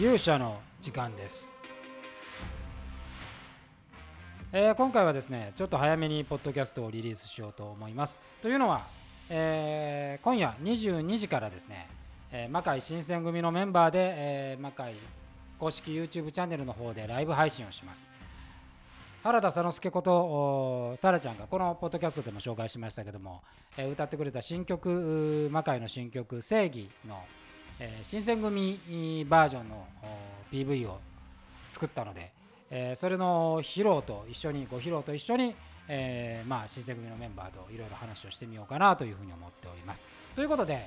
勇者の時間です。今回はですねちょっと早めにポッドキャストをリリースしようと思います。というのは、今夜22時からですね、魔界新選組のメンバーで、魔界公式 YouTube チャンネルの方でライブ配信をします。原田佐之助ことさらちゃんがこのポッドキャストでも紹介しましたけども、歌ってくれた新曲、魔界の新曲正義の、新選組バージョンの PV を作ったので、それの披露と一緒に新選組のメンバーといろいろ話をしてみようかなというふうに思っております。ということで、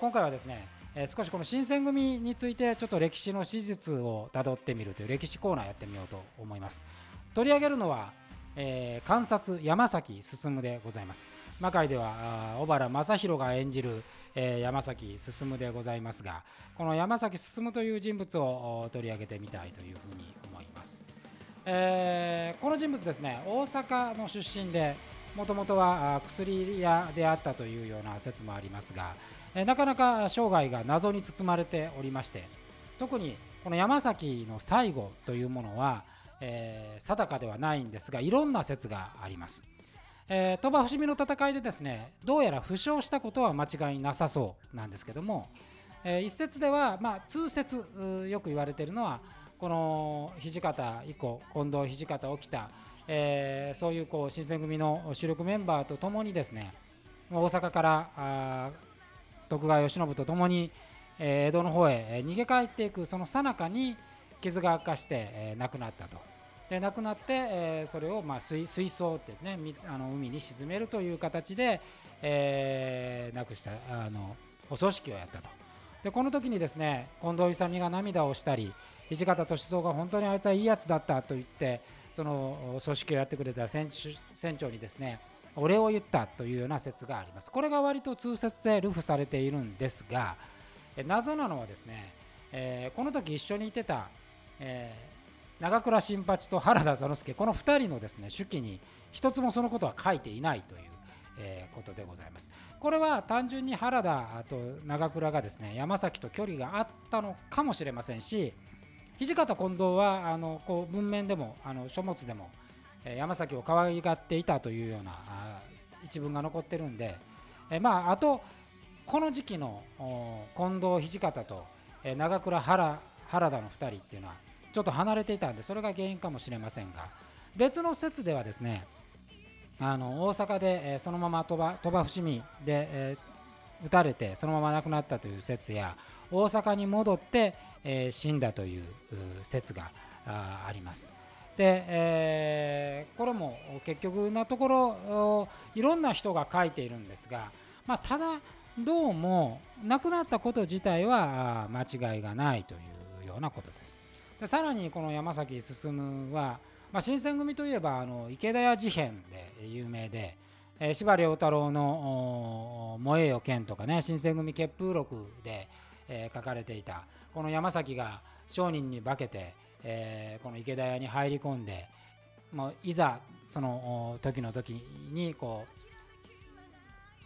今回はですね、少しこの新選組についてちょっと歴史の史実をたどってみるという歴史コーナーやってみようと思います。取り上げるのは、監察山崎進でございます。魔界では小原正弘が演じる、山崎進でございますが、この山崎進という人物を取り上げてみたいというふうに思います。この人物ですね、大阪の出身でもともとは薬屋であったというような説もありますが、なかなか生涯が謎に包まれておりまして、特にこの山崎の最後というものは定かではないんですが、いろんな説があります。鳥羽伏見の戦いでですね、どうやら負傷したことは間違いなさそうなんですけども、一説では、通説よく言われているのはこの土方以降、近藤土方沖田、そういうこう新選組の主力メンバーとともにですね、大阪から徳川慶喜とともに江戸の方へ逃げ帰っていくその最中に傷が悪化して、亡くなったと。で亡くなって、それを、水槽ですね、海に沈めるという形で、亡くしたお葬式をやったと。でこの時にですね、近藤勇が涙をしたり、土方歳三が本当にあいつはいいやつだったと言って、その葬式をやってくれた船長にですねお礼を言ったというような説があります。これが割と通説で流布されているんですが、謎なのはですね、この時一緒にいてた長倉新八と原田佐之助、この2人のですね手記に一つもそのことは書いていないという、ことでございます。これは単純に原田と長倉がですね山崎と距離があったのかもしれませんし、土方近藤はこう文面でも書物でも山崎を可愛がっていたというような一文が残ってるんで、あとこの時期の近藤土方と長倉原田の2人っていうのはちょっと離れていたんで、それが原因かもしれませんが、別の説ではですね、大阪でそのまま鳥羽伏見で撃たれてそのまま亡くなったという説や、大阪に戻って死んだという説があります。でこれも結局なところいろんな人が書いているんですが、ただどうも亡くなったこと自体は間違いがないというようなことです。でさらにこの山崎進は、新選組といえば池田屋事変で有名で、司馬太郎の「燃えよ剣」とかね、新選組決風録で、書かれていたこの山崎が商人に化けて、この池田屋に入り込んで、いざその時にこ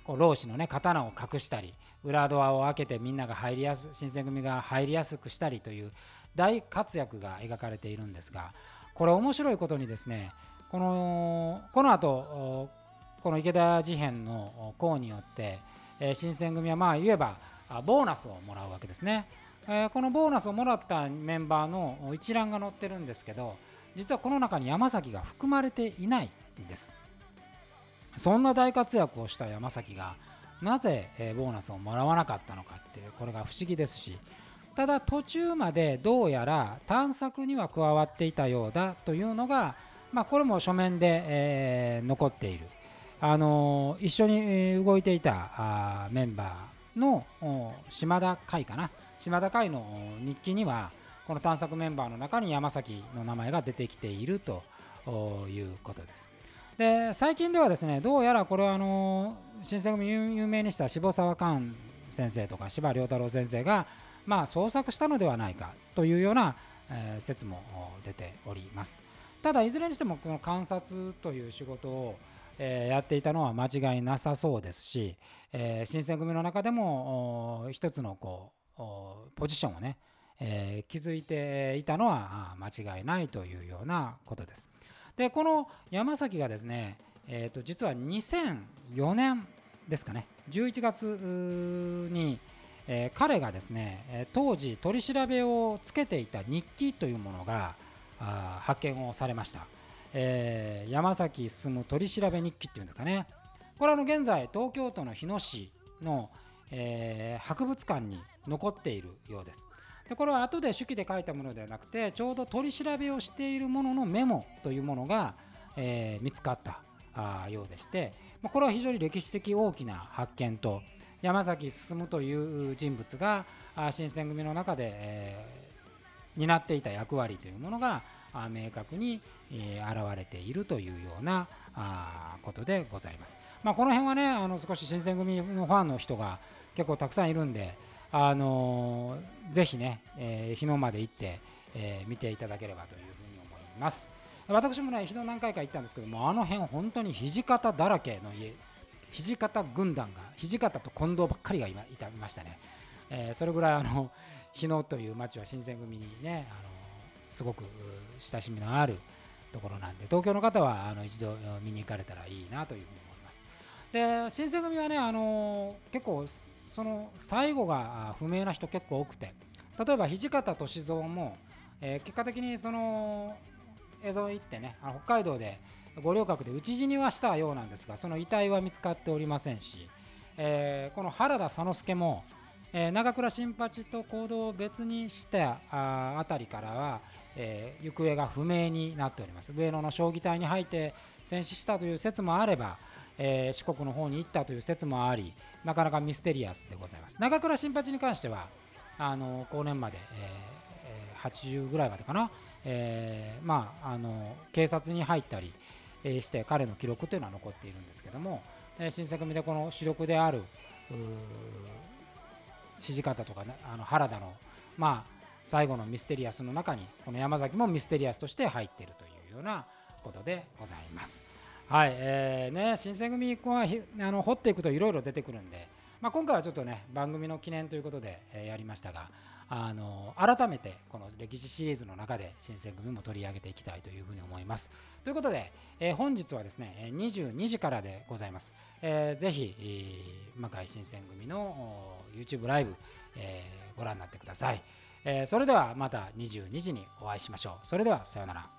う老子の、刀を隠したり、裏ドアを開けてみんなが新選組が入りやすくしたりという大活躍が描かれているんですが、これ面白いことにですね、この後この池田事変の功によって新選組は言えばボーナスをもらうわけですね。このボーナスをもらったメンバーの一覧が載ってるんですけど、実はこの中に山崎が含まれていないんです。そんな大活躍をした山崎がなぜボーナスをもらわなかったのかって、これが不思議ですし、ただ途中までどうやら探索には加わっていたようだというのが、これも書面で、残っている。一緒に動いていたメンバーの島田会の日記には、この探索メンバーの中に山崎の名前が出てきているということです。で最近ではですね、どうやらこれは新選組有名にした渋沢寛先生とか司馬太郎先生が創作したのではないかというような、説も出ております。ただいずれにしてもこの観察という仕事を、やっていたのは間違いなさそうですし、新選組の中でも一つのポジションをね、気づいていたのは間違いないというようなことです。でこの山崎がですね、実は2004年ですかね、11月に、彼がですね当時取り調べをつけていた日記というものが発見をされました。山崎進取り調べ日記っていうんですかね。これは現在東京都の日野市の、博物館に残っているようです。でこれは後で手記で書いたものではなくて、ちょうど取り調べをしているもののメモというものが、見つかったようでして、これは非常に歴史的大きな発見と、山崎進という人物が新選組の中で、担っていた役割というものが明確に現れているというようなことでございます。この辺はね、少し新選組のファンの人が結構たくさんいるんで、ぜひね、日野まで行って、見ていただければというふうに思います。私もね、日野何回か行ったんですけども、あの辺本当に土方だらけの家、土方軍団が、土方と近藤ばっかりがいましたね。それぐらい日野という町は新選組にね、すごく親しみのあるところなんで、東京の方は一度見に行かれたらいいなというふうに思います。で新選組はね、結構その最後が不明な人結構多くて、例えば土方歳三も、結果的にその映像行ってね、北海道で五稜郭で討ち死にはしたようなんですが、その遺体は見つかっておりませんし、この原田佐之助も長倉新八と行動を別にしたあたりからは、行方が不明になっております。上野の将棋隊に入って戦死したという説もあれば、四国の方に行ったという説もあり、なかなかミステリアスでございます。長倉新八に関しては後年まで、80ぐらいまでかな、警察に入ったりして彼の記録というのは残っているんですけども、新選組でこの主力である土方とか、ね、原田の、最後のミステリアスの中にこの山崎もミステリアスとして入っているというようなことでございます。はい、新選組は掘っていくといろいろ出てくるんで、今回はちょっとね番組の記念ということで、やりましたが、改めてこの歴史シリーズの中で新選組も取り上げていきたいというふうに思います。ということで、本日はですね22時からでございます。ぜひ魔界新選組の YouTube ライブ、ご覧になってください。それではまた22時にお会いしましょう。それではさようなら。